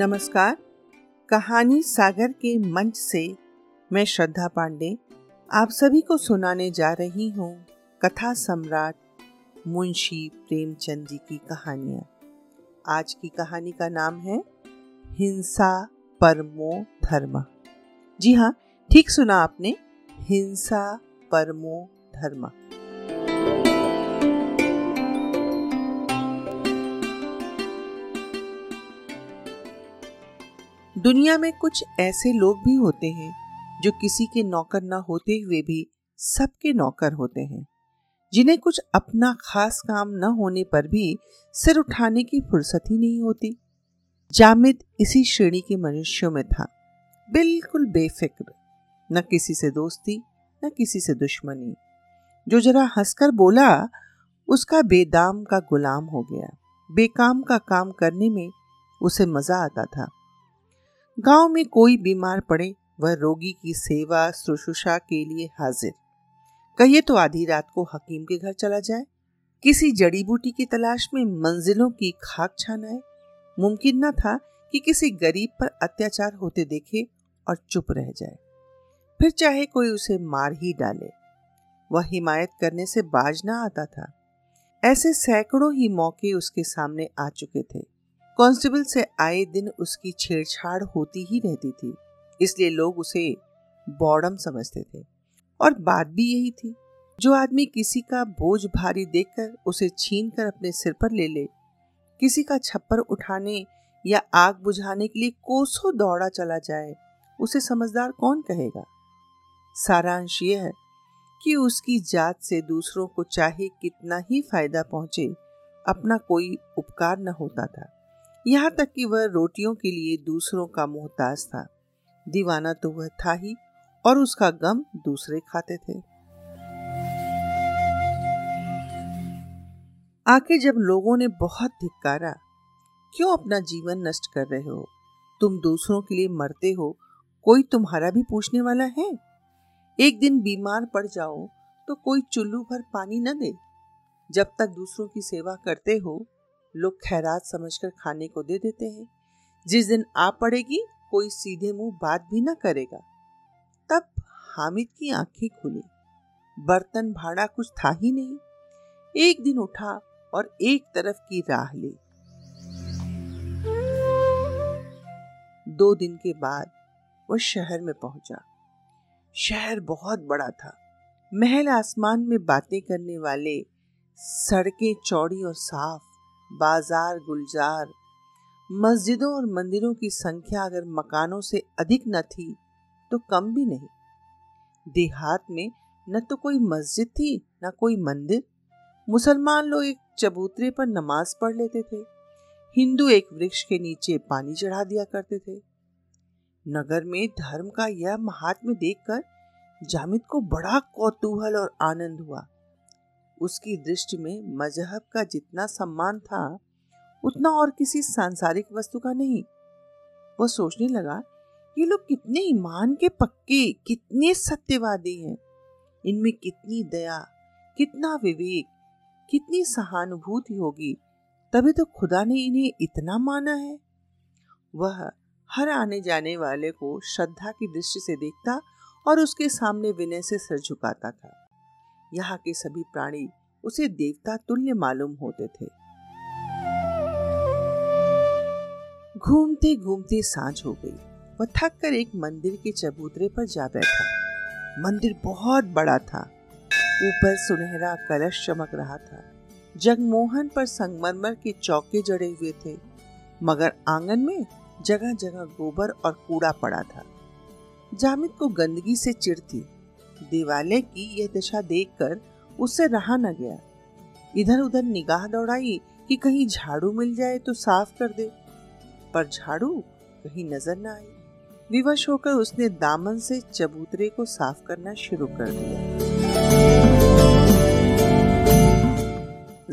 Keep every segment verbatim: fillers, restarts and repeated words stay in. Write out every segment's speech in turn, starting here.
नमस्कार। कहानी सागर के मंच से मैं श्रद्धा पांडे आप सभी को सुनाने जा रही हूँ कथा सम्राट मुंशी प्रेमचंद जी की कहानियाँ। आज की कहानी का नाम है हिंसा परमो धर्मा। जी हाँ, ठीक सुना आपने, हिंसा परमो धर्मा। दुनिया में कुछ ऐसे लोग भी होते हैं जो किसी के नौकर ना होते हुए भी सबके नौकर होते हैं, जिन्हें कुछ अपना खास काम न होने पर भी सिर उठाने की फुर्सत ही नहीं होती। जामिद इसी श्रेणी के मनुष्यों में था, बिल्कुल बेफिक्र, न किसी से दोस्ती न किसी से दुश्मनी। जो जरा हंसकर बोला उसका बेदाम का गुलाम हो गया। बेकाम का काम करने में उसे मजा आता था। गांव में कोई बीमार पड़े, वह रोगी की सेवा शुश्रूषा के लिए हाजिर, कहिए तो आधी रात को हकीम के घर चला जाए, किसी जड़ी बूटी की तलाश में मंजिलों की खाक छानाए। मुमकिन न था कि किसी गरीब पर अत्याचार होते देखे और चुप रह जाए, फिर चाहे कोई उसे मार ही डाले, वह हिमायत करने से बाज ना आता था। ऐसे सैकड़ों ही मौके उसके सामने आ चुके थे। कांस्टेबल से आए दिन उसकी छेड़छाड़ होती ही रहती थी, इसलिए लोग उसे बॉडम समझते थे। और बात भी यही थी, जो आदमी किसी का बोझ भारी देखकर उसे छीन कर अपने सिर पर ले ले, किसी का छप्पर उठाने या आग बुझाने के लिए कोसों दौड़ा चला जाए, उसे समझदार कौन कहेगा। सारांश यह है कि उसकी जात से दूसरों को चाहे कितना ही फायदा पहुंचे, अपना कोई उपकार न होता था। यहाँ तक कि वह रोटियों के लिए दूसरों का मोहताज था। दीवाना तो वह था ही, और उसका गम दूसरे खाते थे। आके जब लोगों ने बहुत धिक्कारा, क्यों अपना जीवन नष्ट कर रहे हो, तुम दूसरों के लिए मरते हो, कोई तुम्हारा भी पूछने वाला है? एक दिन बीमार पड़ जाओ तो कोई चुल्लू भर पानी न दे। जब तक दूसरों की सेवा करते हो, लोग खैरात समझकर खाने को दे देते हैं। जिस दिन आप पड़ेगी, कोई सीधे मुंह बात भी ना करेगा। तब हामिद की आंखें खुली। बर्तन भाड़ा कुछ था ही नहीं। एक दिन उठा और एक तरफ की राह ली। दो दिन के बाद वह शहर में पहुंचा। शहर बहुत बड़ा था। महल आसमान में बातें करने वाले, सड़कें चौड़ी और साफ, बाजार गुलजार, मस्जिदों और मंदिरों की संख्या अगर मकानों से अधिक न थी तो कम भी नहीं। देहात में न तो कोई मस्जिद थी न कोई मंदिर। मुसलमान लोग एक चबूतरे पर नमाज पढ़ लेते थे, हिंदू एक वृक्ष के नीचे पानी चढ़ा दिया करते थे। नगर में धर्म का यह महात्म्य देखकर जामिद को बड़ा कौतूहल और आनंद हुआ। उसकी दृष्टि में मजहब का जितना सम्मान था, उतना और किसी सांसारिक वस्तु का नहीं। वह सोचने लगा, ये लोग कितने ईमान के पक्के, कितने सत्यवादी हैं। इनमें कितनी दया, कितना विवेक, कितनी सहानुभूति होगी, तभी तो खुदा ने इन्हें इतना माना है। वह हर आने जाने वाले को श्रद्धा की दृष्टि से देखता और उसके सामने विनय से सिर झुकाता था। यहाँ के सभी प्राणी उसे देवता तुल्य मालूम होते थे। घूमते घूमते सांझ हो गई। वह थक कर एक मंदिर के चबूतरे पर जा बैठा। मंदिर बहुत बड़ा था। ऊपर सुनहरा कलश चमक रहा था। जगमोहन पर संगमरमर के चौके जड़े हुए थे, मगर आंगन में जगह जगह गोबर और कूड़ा पड़ा था। जामिद को गंदगी से चिढ़ थी। देवालय की यह दशा देखकर उससे रहा न गया। इधर उधर निगाह दौड़ाई कि कहीं झाड़ू मिल जाए तो साफ कर दे, पर झाड़ू कहीं नजर न आई। विवश होकर उसने दामन से चबूतरे को साफ करना शुरू कर दिया।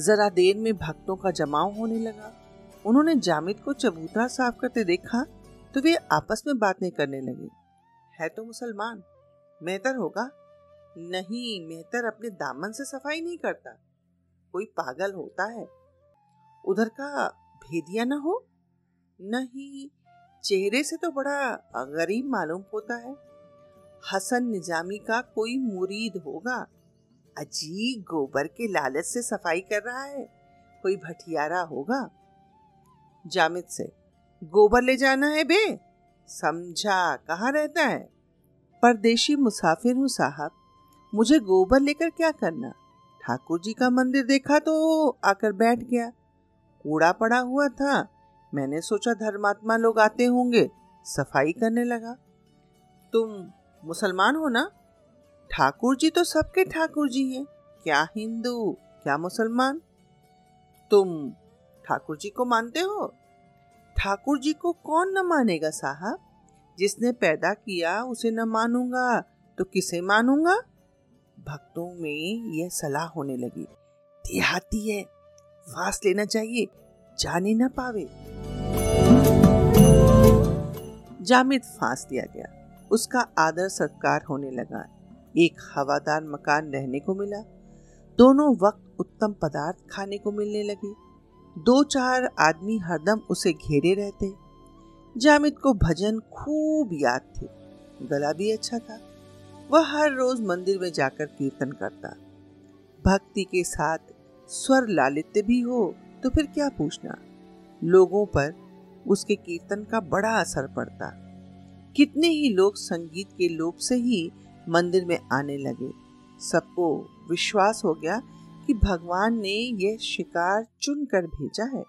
जरा देर में भक्तों का जमाव होने लगा। उन्होंने जामिद को चबूतरा साफ करते देखा तो वे आपस में बातें करने लगे। है तो मुसलमान, मेहतर होगा। नहीं, मेहतर अपने दामन से सफाई नहीं करता, कोई पागल होता है। उधर का भेदिया ना हो? नहीं, चेहरे से तो बड़ा गरीब मालूम होता है। हसन निजामी का कोई मुरीद होगा, अजी गोबर के लालच से सफाई कर रहा है, कोई भटियारा होगा। जामिद से, गोबर ले जाना है बे? समझा, कहाँ रहता है? परदेशी मुसाफिर हूँ साहब, मुझे गोबर लेकर क्या करना। ठाकुर जी का मंदिर देखा तो आकर बैठ गया, कूड़ा पड़ा हुआ था, मैंने सोचा धर्मात्मा लोग आते होंगे, सफाई करने लगा। तुम मुसलमान हो ना? ठाकुर जी तो सबके ठाकुर जी हैं, क्या हिंदू क्या मुसलमान। तुम ठाकुर जी को मानते हो? ठाकुर जी को कौन न मानेगा साहब, जिसने पैदा किया उसे न मानूंगा तो किसे मानूंगा। भक्तों में यह सलाह होने लगी, देहाती है, फांस लेना चाहिए, जाने न पावे। जामिद फांस दिया गया, उसका आदर सत्कार होने लगा। एक हवादार मकान रहने को मिला, दोनों वक्त उत्तम पदार्थ खाने को मिलने लगे। दो चार आदमी हरदम उसे घेरे रहते। जामिद को भजन खूब याद थे, गला भी अच्छा था। वह हर रोज मंदिर में जाकर कीर्तन करता। भक्ति के साथ स्वर लालित्य भी हो तो फिर क्या पूछना। लोगों पर उसके कीर्तन का बड़ा असर पड़ता। कितने ही लोग संगीत के लोभ से ही मंदिर में आने लगे। सबको विश्वास हो गया कि भगवान ने यह शिकार चुन कर भेजा है।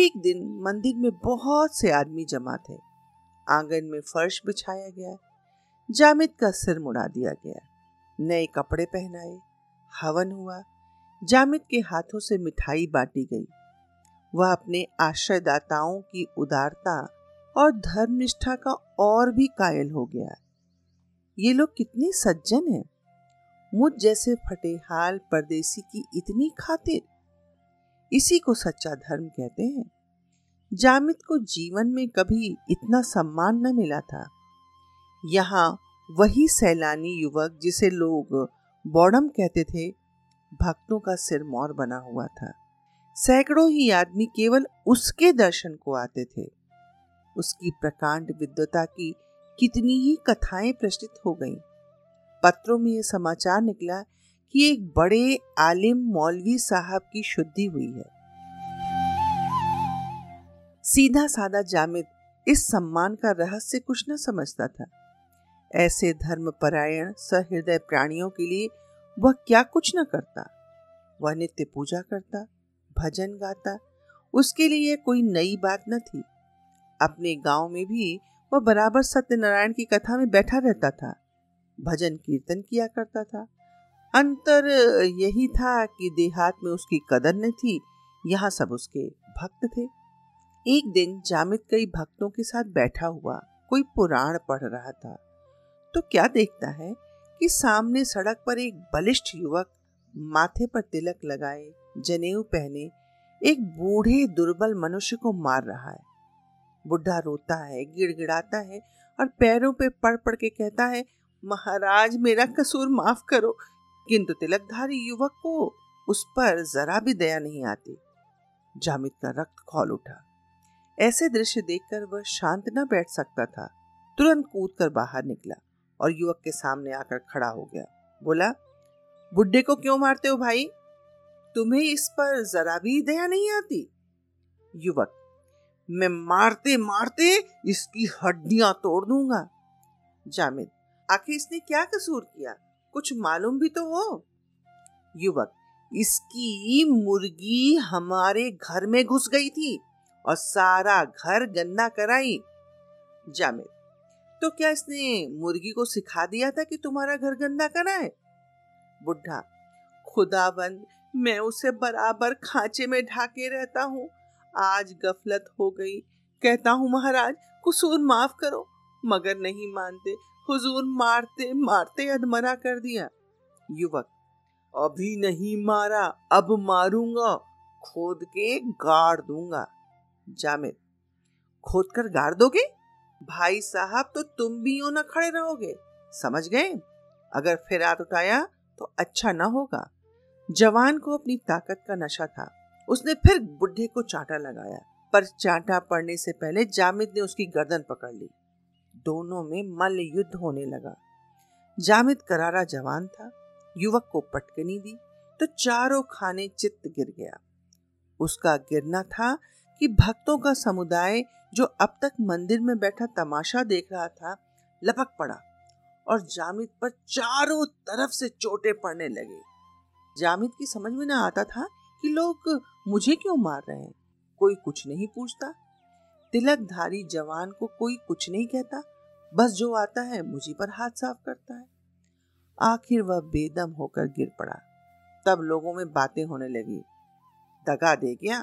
एक दिन मंदिर में बहुत से आदमी जमा थे। आंगन में फर्श बिछाया गया, जामिद का सिर मुड़ा दिया गया, नए कपड़े पहनाए, हवन हुआ, जामिद के हाथों से मिठाई बांटी गई। वह अपने आश्रयदाताओं की उदारता और धर्मनिष्ठा का और भी कायल हो गया। ये लोग कितने सज्जन हैं, मुझ जैसे फटेहाल परदेसी की इतनी खातिर। इसी को सच्चा धर्म कहते हैं। जामिद को जीवन में कभी इतना सम्मान न मिला था। यहाँ वही सैलानी युवक, जिसे लोग बॉडम कहते थे, भक्तों का सिरमौर बना हुआ था। सैकड़ों ही आदमी केवल उसके दर्शन को आते थे। उसकी प्रकांड विद्वता की कितनी ही कथाएं प्रचलित हो गईं। पत्रों में यह समाचार निकला कि एक बड़े आलिम मौलवी साहब की शुद्धि हुई है। सीधा साधा जामिद इस सम्मान का रहस्य कुछ न समझता था। ऐसे धर्मपरायण सहृदय प्राणियों के लिए वह क्या कुछ न करता। वह नित्य पूजा करता, भजन गाता, उसके लिए कोई नई बात न थी। अपने गांव में भी वह बराबर सत्यनारायण की कथा में बैठा रहता था, भजन कीर्तन किया करता था। अंतर यही था कि देहात में उसकी कदर न थी, यहाँ सब उसके भक्त थे। एक दिन जामिद कई भक्तों के साथ बैठा हुआ कोई पुराण पढ़ रहा था, तो क्या देखता है कि सामने सड़क पर एक बलिष्ठ युवक, माथे पर तिलक लगाए, जनेऊ पहने, एक बूढ़े दुर्बल मनुष्य को मार रहा है। बुढ़ा रोता है, गिड़गिड़ाता है और पैरों पे पड़ पड़ के कहता है, महाराज मेरा कसूर माफ करो। किंतु तिलकधारी युवक को उस पर जरा भी दया नहीं आती। जामिद का रक्त खौल उठा। ऐसे दृश्य देखकर वह शांत न बैठ सकता था। तुरंत कूद कर बाहर निकला और युवक के सामने आकर खड़ा हो गया। बोला, बुड्ढे को क्यों मारते हो भाई? तुम्हें इस पर जरा भी दया नहीं आती? युवक, मैं मारते मारते इसकी हड्डियां तोड़ दूंगा। जामिद, आखिर इसने क्या कसूर किया, कुछ मालूम भी तो हो? युवक, इसकी मुर्गी हमारे घर में घुस गई थी और सारा घर गंदा कराई। जामिद, तो क्या इसने मुर्गी को सिखा दिया था कि तुम्हारा घर गंदा कराए? बुढ़ा, खुदाबंद, मैं उसे बराबर खांचे में ढाके रहता हूँ, आज गफलत हो गई। कहता हूँ महाराज कुसूर माफ करो, मगर नहीं मानते। हुजूर मारते मारते अधमरा कर दिया। युवक, अभी नहीं मारा, अब मारूंगा, खोद के गाड़ दूंगा। जामिद, खोद कर गाड़ दोगे? भाई साहब तो तुम भी यूं ना खड़े रहोगे, समझ गए? अगर फिर हाथ उठाया तो अच्छा ना होगा। जवान को अपनी ताकत का नशा था, उसने फिर बुढ़े को चांटा लगाया। पर चांटा पड़ने से पहले जामिद ने उसकी गर्दन पकड़ ली। दोनों में मल्ल युद्ध होने लगा। जामिद करारा जवान था, युवक को पटकनी दी तो चारों खाने चित्त गिर गया। उसका गिरना था कि भक्तों का समुदाय जो अब तक मंदिर में बैठा तमाशा देख रहा था, लपक पड़ा और जामिद पर चारों तरफ से चोटें पड़ने लगे। जामिद की समझ में ना आता था कि लोग मुझे क्यों मार रहे हैं। कोई कुछ नहीं पूछता, तिलकधारी जवान को कोई कुछ नहीं कहता, बस जो आता है मुझी पर हाथ साफ करता है। आखिर वह बेदम होकर गिर पड़ा। तब लोगों में बातें होने लगी। दगा दे गया,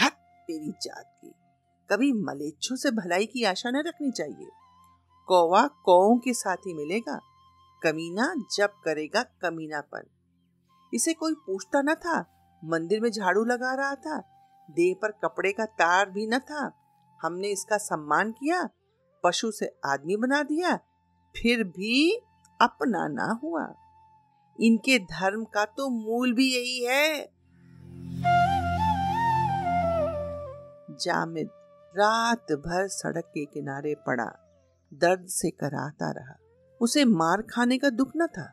धक तेरी जात की, कभी मलेच्छों से भलाई की आशा न रखनी चाहिए। कौवा कौओं के साथ ही मिलेगा, कमीना जब करेगा कमीनापन। इसे कोई पूछता न था। मंदिर में झाड़ू लगा रहा था, देह पर कपड़े का तार भी न था। हमने इसका सम्मान किया, पशु से आदमी बना दिया, फिर भी अपना ना हुआ। इनके धर्म का तो मूल भी यही है। जामिद रात भर सड़क के किनारे पड़ा, दर्द से कराहता रहा। उसे मार खाने का दुख न था,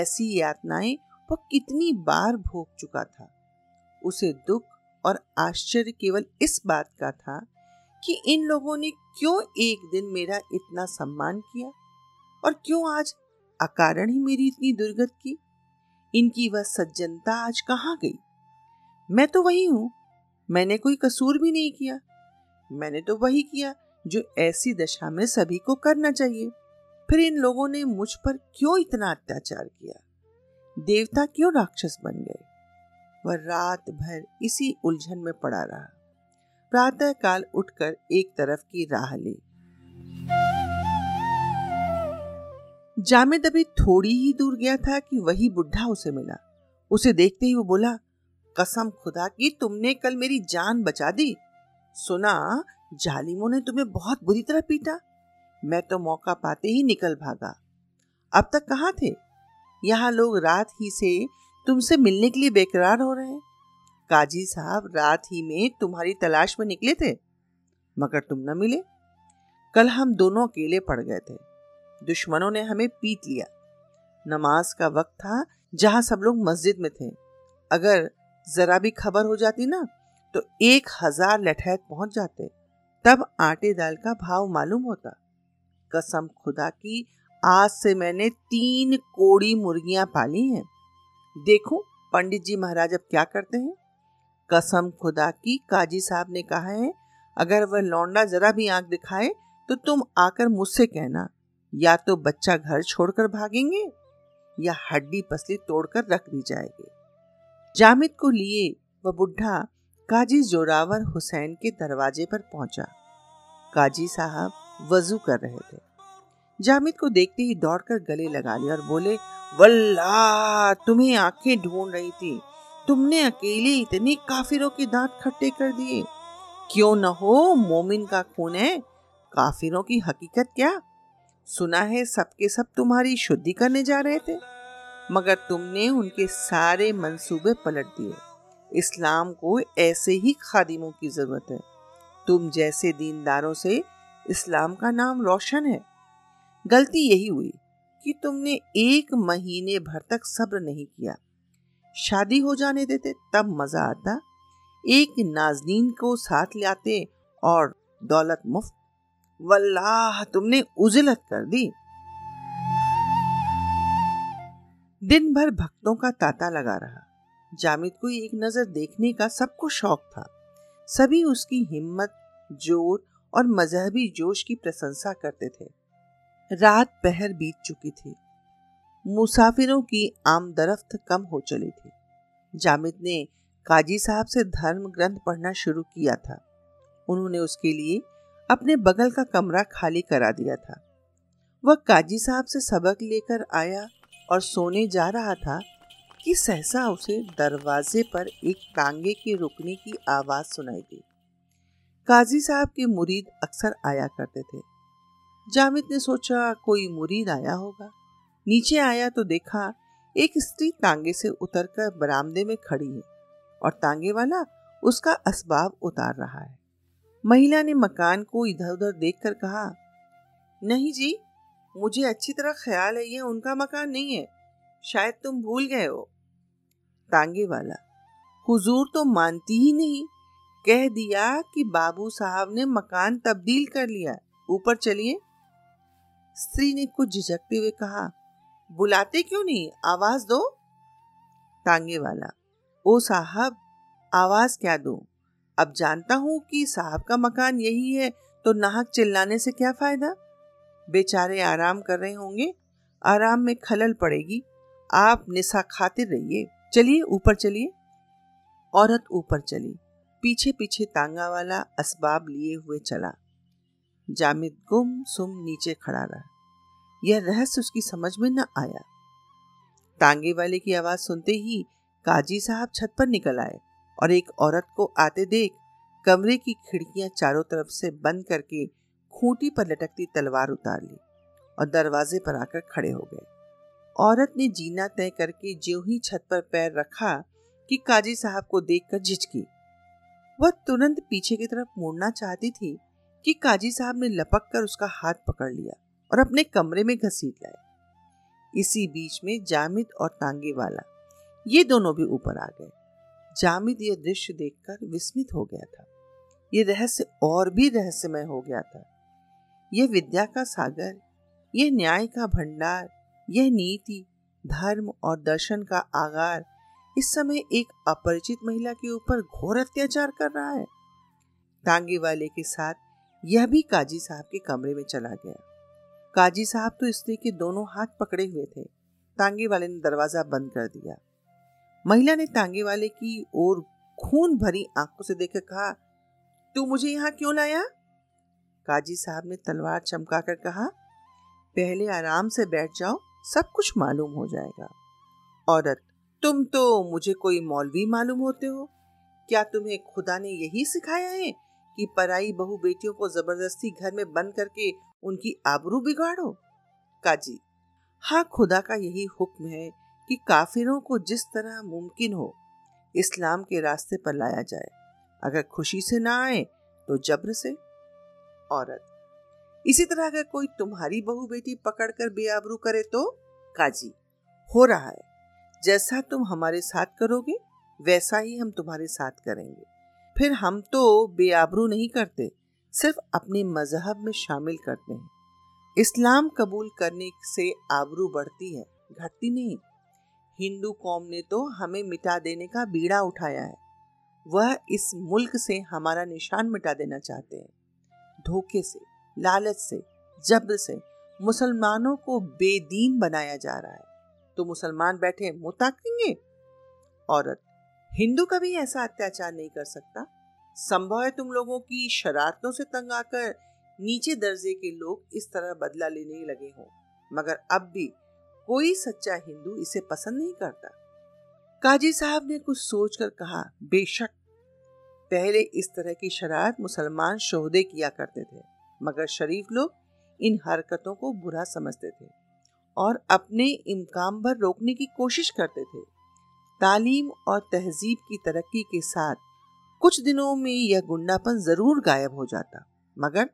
ऐसी यातनाएं वो कितनी बार भोग चुका था। उसे दुख और आश्चर्य केवल इस बात का था कि इन लोगों ने क्यों एक दिन मेरा इतना सम्मान किया और क्यों आज अकारण ही मेरी इतनी दुर्गत की। इनकी वह सज्जनता आज कहाँ गई। मैं तो वही हूँ, मैंने कोई कसूर भी नहीं किया। मैंने तो वही किया जो ऐसी दशा में सभी को करना चाहिए। फिर इन लोगों ने मुझ पर क्यों इतना अत्याचार किया। देवता क्यों राक्षस बन गए। वह रात भर इसी उलझन में पड़ा रहा। प्रातः काल उठकर एक तरफ की राह ली। जामिद अभी थोड़ी ही दूर गया था कि वही बुढ़ा उसे मिला। उसे देखते ही वो बोला, कसम खुदा की तुमने कल मेरी जान बचा दी। सुना जालिमों ने तुम्हें बहुत बुरी तरह पीटा। मैं तो मौका पाते ही निकल भागा। अब तक कहाँ थे। यहाँ लोग रात ही से तुमसे मिलने के लिए बेकरार हो रहे हैं। काजी साहब रात ही में तुम्हारी तलाश में निकले थे, मगर तुम न मिले। कल हम दोनों अकेले पड़ गए थे। दुश्मनों ने हमें पीट लिया। नमाज का वक्त था, जहाँ सब लोग मस्जिद में थे। अगर जरा भी खबर हो जाती ना तो एक हजार लठैत पहुंच जाते, तब आटे दाल का भाव मालूम होता। कसम खुदा की आज से मैंने तीन कोड़ी मुर्गियां पाली हैं। देखो पंडित जी महाराज अब क्या करते हैं। कसम खुदा की काजी साहब ने कहा है, अगर वह लौंडा जरा भी आंख दिखाए तो तुम आकर मुझसे कहना, या तो बच्चा घर छोड़कर भागेंगे या हड्डी पसली तोड़कर रख दी जाएगी। जामिद को लिए वह बुढ़ा काजी जोरावर हुसैन के दरवाजे पर पहुंचा। काजी साहब वजू कर रहे थे। जामिद को देखते ही दौड़कर गले लगा लिया और बोले, वल्लाह तुम्हें आंखें ढूंढ रही थी। तुमने अकेले इतने काफिरों के दांत खट्टे कर दिए। क्यों न हो, मोमिन का खून है, काफिरों की हकीकत क्या। सुना है सबके सब तुम्हारी शुद्धि करने जा रहे थे, मगर तुमने उनके सारे मंसूबे पलट दिए। इस्लाम को ऐसे ही खादिमों की जरूरत है। तुम जैसे दीनदारों से इस्लाम का नाम रोशन है। गलती यही हुई कि तुमने एक महीने भर तक सब्र नहीं किया। शादी हो जाने देते तब मज़ा आता। एक नाजनीन को साथ लाते और दौलत मुफ्त। वल्लाह तुमने उजलत कर दी। दिन भर भक्तों का तांता लगा रहा। जामिद को एक नज़र देखने का सबको शौक था। सभी उसकी हिम्मत, जोर और मजहबी जोश की प्रशंसा करते थे। रात पहर बीत चुकी थी। मुसाफिरों की आमदरफ्त कम हो चली थी। जामिद ने काजी साहब से धर्म ग्रंथ पढ़ना शुरू किया था। उन्होंने उसके लिए अपने बगल का कमरा खाली करा दिया था। वह काजी साहब से सबक लेकर आया और सोने जा रहा था कि सहसा उसे दरवाजे पर एक टांगे के रुकने की आवाज़ सुनाई दी। काजी साहब के मुरीद अक्सर आया करते थे। जामिद ने सोचा कोई मुरीद आया होगा। नीचे आया तो देखा एक स्त्री तांगे से उतरकर बरामदे में खड़ी है और तांगे वाला उसका असबाब उतार रहा है। महिला ने मकान को इधर उधर देखकर कहा, नहीं जी, मुझे अच्छी तरह ख्याल है यह उनका मकान नहीं है, शायद तुम भूल गए हो। तांगे वाला, हुजूर तो मानती ही नहीं, कह दिया कि बाबू साहब ने मकान तब्दील कर लिया, ऊपर चलिए। स्त्री ने कुछ झिझकते हुए कहा, बुलाते क्यों नहीं, आवाज दो। तांगे वाला, ओ साहब आवाज क्या दूं, अब जानता हूं कि साहब का मकान यही है तो नाहक चिल्लाने से क्या फायदा, बेचारे आराम कर रहे होंगे, आराम में खलल पड़ेगी, आप निशा खातिर रहिए, चलिए ऊपर चलिए। औरत ऊपर चली, पीछे पीछे तांगा वाला असबाब लिए हुए चला। जामिद गुम सुम नीचे खड़ा रहा, यह रहस्य उसकी समझ में न आया। तांगे वाले की आवाज सुनते ही काजी साहब छत पर निकल आए और एक औरत को आते देख कमरे की खिड़कियां चारों तरफ से बंद करके खूंटी पर लटकती तलवार उतार ली और दरवाजे पर आकर खड़े हो गए। औरत ने जीना तय करके ज्यों ही छत पर पैर रखा कि काजी साहब को देखकर झिझकी। वह तुरंत पीछे की तरफ मुड़ना चाहती थी कि काजी साहब ने लपक कर उसका हाथ पकड़ लिया और अपने कमरे में घसीट लाए। इसी बीच में जामिद और तांगे वाला ये दोनों भी ऊपर आ गए। जामिद यह दृश्य देखकर विस्मित हो गया था, यह रहस्य और भी रहस्यमय हो गया था। यह विद्या का सागर, यह न्याय का भंडार, यह नीति, धर्म और दर्शन का आगार इस समय एक अपरिचित महिला के ऊपर घोर अत्याचार कर रहा है। तांगे वाले के साथ यह भी काजी साहब के कमरे में चला गया। काजी साहब तो स्त्री के दोनों हाथ पकड़े हुए थे। तांगे वाले ने दरवाजा बंद कर दिया। महिला ने तांगे वाले की ओर खून भरी आंखों से देखकर कहा, तू मुझे यहाँ क्यों लाया? काजी साहब ने तलवार चमकाकर कहा, पहले आराम से बैठ जाओ, सब कुछ मालूम हो जाएगा। औरत, तुम तो मुझे कोई मौलवी मालूम होते हो, क्या तुम्हें खुदा ने यही सिखाया है कि पराई बहू बेटियों को जबरदस्ती घर में बंद करके उनकी आबरू बिगाड़ो? काजी, हाँ, खुदा का यही हुक्म है कि काफिरों को जिस तरह मुमकिन हो इस्लाम के रास्ते पर लाया जाए, अगर खुशी से ना आए तो जबर से। औरत, इसी तरह अगर कोई तुम्हारी बहू बेटी पकड़कर बेआबरू करे तो? काजी, हो रहा है, जैसा तुम हमारे साथ करोगे वैसा ही हम तुम्हारे साथ करेंगे। फिर हम तो बेआबरू नहीं करते, सिर्फ अपने मजहब में शामिल करते हैं। इस्लाम कबूल करने से आबरू बढ़ती है, घटती नहीं। हिंदू कौम ने तो हमें मिटा देने का बीड़ा उठाया है, वह इस मुल्क से हमारा निशान मिटा देना चाहते हैं। धोखे से, लालच से, जब्र से मुसलमानों को बेदीन बनाया जा रहा है, तो मुसलमान बैठे मुंह ताकेंगे। औरत, हिंदू कभी ऐसा अत्याचार नहीं कर सकता। संभव है तुम लोगों की शरारतों से तंग आकर नीचे दर्जे के लोग इस तरह बदला लेने लगे हों, मगर अब भी कोई सच्चा हिंदू इसे पसंद नहीं करता। काजी साहब ने कुछ सोचकर कहा, बेशक पहले इस तरह की शरारत मुसलमान शोहदे किया करते थे, मगर शरीफ लोग इन हरकतों को बुरा समझते थे और अपने इम्काम भर रोकने की कोशिश करते थे। तालीम और तहजीब की तरक्की के साथ कुछ दिनों में यह गुंडापन जरूर गायब हो जाता, मगर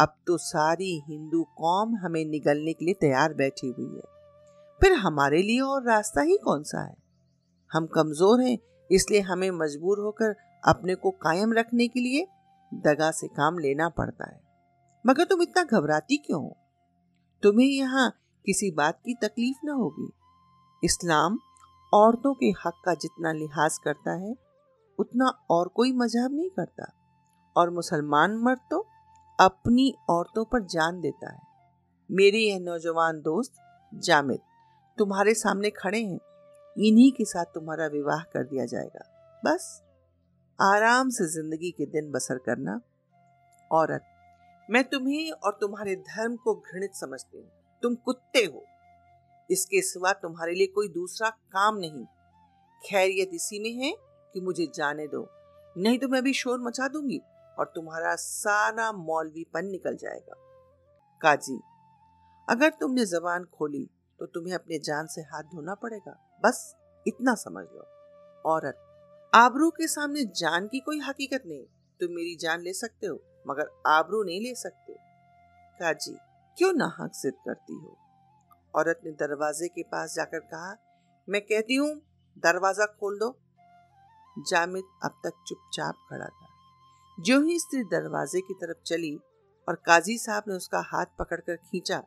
अब तो सारी हिंदू कौम हमें निगलने के लिए तैयार बैठी हुई है। फिर हमारे लिए और रास्ता ही कौन सा है? हम कमज़ोर हैं, इसलिए हमें मजबूर होकर अपने को कायम रखने के लिए दगा से काम लेना पड़ता है। मगर तुम इतना घबराती क्यों हो? तुम्हें यहाँ किसी बात की तकलीफ ना होगी। इस्लाम औरतों के हक का जितना लिहाज करता है उतना और कोई मजहब नहीं करता, और मुसलमान मर्द तो अपनी औरतों पर जान देता है। मेरे यह नौजवान दोस्त जामिद तुम्हारे सामने खड़े हैं, इन्हीं के साथ तुम्हारा विवाह कर दिया जाएगा। बस आराम से जिंदगी के दिन बसर करना। औरत, मैं तुम्हें और तुम्हारे धर्म को घृणित समझती हूँ, तुम कुत्ते हो, इसके सिवा तुम्हारे लिए कोई दूसरा काम नहीं। खैरियत इसी में है कि मुझे जाने दो, नहीं तो मैं भी शोर मचा दूंगी और तुम्हारा सारा मौलवीपन निकल जाएगा। काजी, अगर तुमने जबान खोली तो तुम्हें अपने जान से हाथ धोना पड़ेगा, बस इतना समझ लो। औरत, आबरू के सामने जान की कोई हकीकत नहीं। तुम मेरी जान ले सकते हो मगर आबरू नहीं ले सकते। काजी, क्यों नाहक जिद करती हो? औरत ने दरवाजे के पास जाकर कहा, मैं कहती हूँ दरवाजा खोल दो। जामिद अब तक चुपचाप खड़ा था। ज्यों ही स्त्री दरवाजे की तरफ चली और काजी साहब ने उसका हाथ पकड़कर खींचा,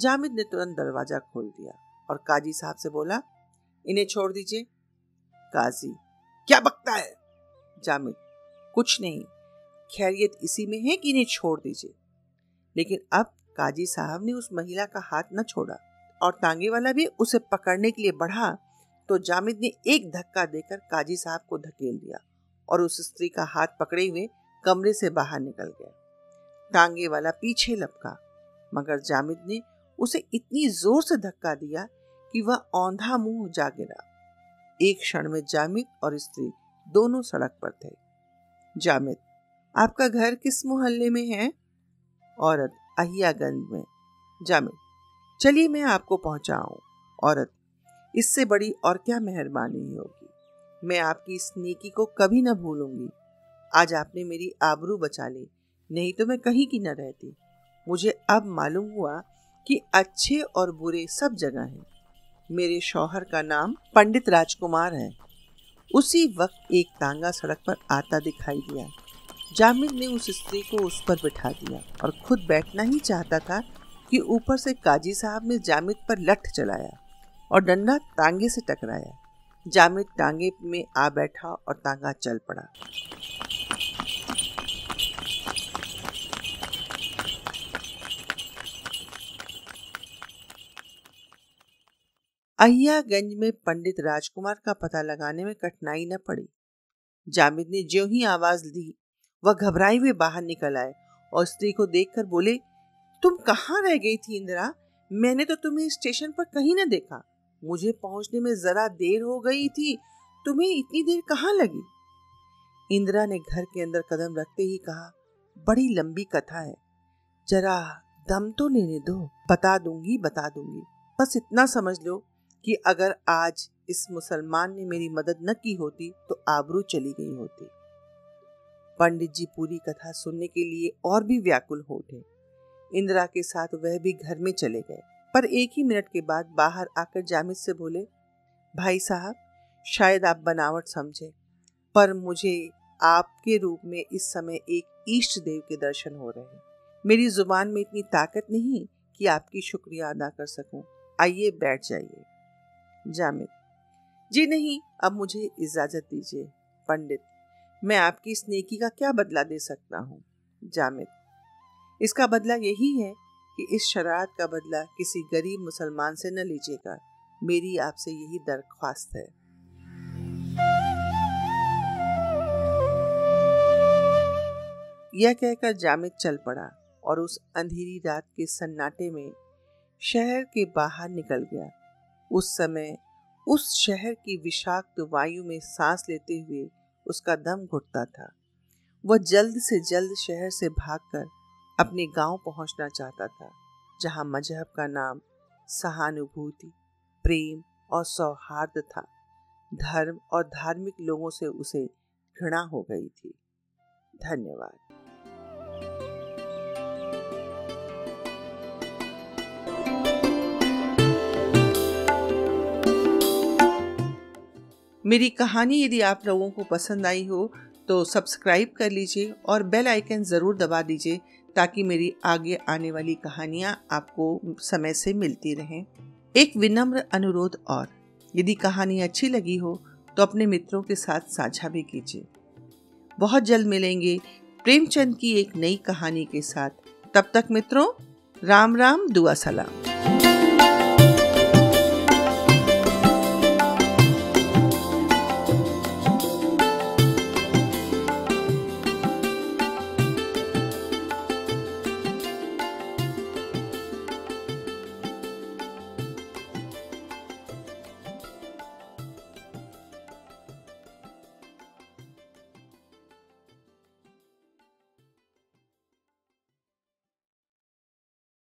जामिद ने तुरंत दरवाजा खोल दिया और काजी साहब से बोला, इन्हें छोड़ दीजिए। काजी, क्या बकता है? जामिद, कुछ नहीं, खैरियत इसी में है कि इन्हें छोड़ दीजिए। लेकिन अब काजी साहब ने उस महिला का हाथ न छोड़ा और तांगे वाला भी उसे पकड़ने के लिए बढ़ा तो जामिद ने एक धक्का देकर काजी साहब को धकेल दिया और उस स्त्री का हाथ पकड़े हुए कमरे से बाहर निकल गया। टांगे वाला पीछे लपका मगर जामिद ने उसे इतनी जोर से धक्का दिया कि वह औंधा मुंह जा गिरा। एक क्षण में जामिद और स्त्री दोनों सड़क पर थे। जामिद, आपका घर किस मोहल्ले में है? औरत, अहियागंज में। जामिद, चलिए मैं आपको पहुंचाऊं। औरत, इससे बड़ी और क्या मेहरबानी होगी। मैं आपकी इस नेकी को कभी न भूलूंगी। आज आपने मेरी आबरू बचा ली, नहीं तो मैं कहीं की न रहती। मुझे अब मालूम हुआ कि अच्छे और बुरे सब जगह हैं। मेरे शौहर का नाम पंडित राजकुमार है। उसी वक्त एक तांगा सड़क पर आता दिखाई दिया। जामिद ने उस स्त्री को उस पर बिठा दिया और खुद बैठना ही चाहता था कि ऊपर से काजी साहब ने जामिद पर लठ चलाया और डंडा तांगे से टकराया। जामिद टांगे में आ बैठा और तांगा चल पड़ा। अहियागंज में पंडित राजकुमार का पता लगाने में कठिनाई न पड़ी। जामिद ने ज्यों ही आवाज दी वह घबराए हुए बाहर निकल आए और स्त्री को देखकर बोले, तुम कहाँ रह गई थी इंदिरा? मैंने तो तुम्हें स्टेशन पर कहीं न देखा। मुझे पहुंचने में जरा देर हो गई थी, तुम्हें इतनी देर कहाँ लगी? इंदिरा ने घर के अंदर कदम रखते ही कहा, बड़ी लंबी कथा है, जरा दम तो लेने दो। बता दूंगी बता दूंगी बस इतना समझ लो कि अगर आज इस मुसलमान ने मेरी मदद न की होती तो आबरू चली गई होती। पंडित जी पूरी कथा सुनने के लिए और भी व्याकुल हो उठे। इंदिरा के साथ वह भी घर में चले गए, पर एक ही मिनट के बाद बाहर आकर जामिद से बोले, भाई साहब शायद आप बनावट समझे, पर मुझे आपके रूप में इस समय एक ईष्ट देव के दर्शन हो रहे हैं। मेरी जुबान में इतनी ताकत नहीं कि आपकी शुक्रिया अदा कर सकूं। आइए बैठ जाइए। जामिद, जी नहीं, अब मुझे इजाज़त दीजिए। पंडित, मैं आपकी इस नेकी का क्या बदला दे सकता हूँ? जामिद, इसका बदला यही है कि इस शरारत का बदला किसी गरीब मुसलमान से न लीजिएगा। मेरी आपसे यही दरख्वास्त है। यह कहकर जामिद चल पड़ा और उस अंधेरी रात के सन्नाटे में शहर के बाहर निकल गया। उस समय उस शहर की विषाक्त वायु में सांस लेते हुए उसका दम घुटता था। वह जल्द से जल्द शहर से भागकर अपने गांव पहुंचना चाहता था, जहां मजहब का नाम सहानुभूति, प्रेम और सौहार्द था। धर्म और धार्मिक लोगों से उसे घृणा हो गई थी। धन्यवाद। मेरी कहानी यदि आप लोगों को पसंद आई हो तो सब्सक्राइब कर लीजिए और बेल आइकन ज़रूर दबा दीजिए ताकि मेरी आगे आने वाली कहानियाँ आपको समय से मिलती रहें। एक विनम्र अनुरोध और, यदि कहानी अच्छी लगी हो तो अपने मित्रों के साथ साझा भी कीजिए। बहुत जल्द मिलेंगे प्रेमचंद की एक नई कहानी के साथ। तब तक मित्रों, राम राम, दुआ सलाम।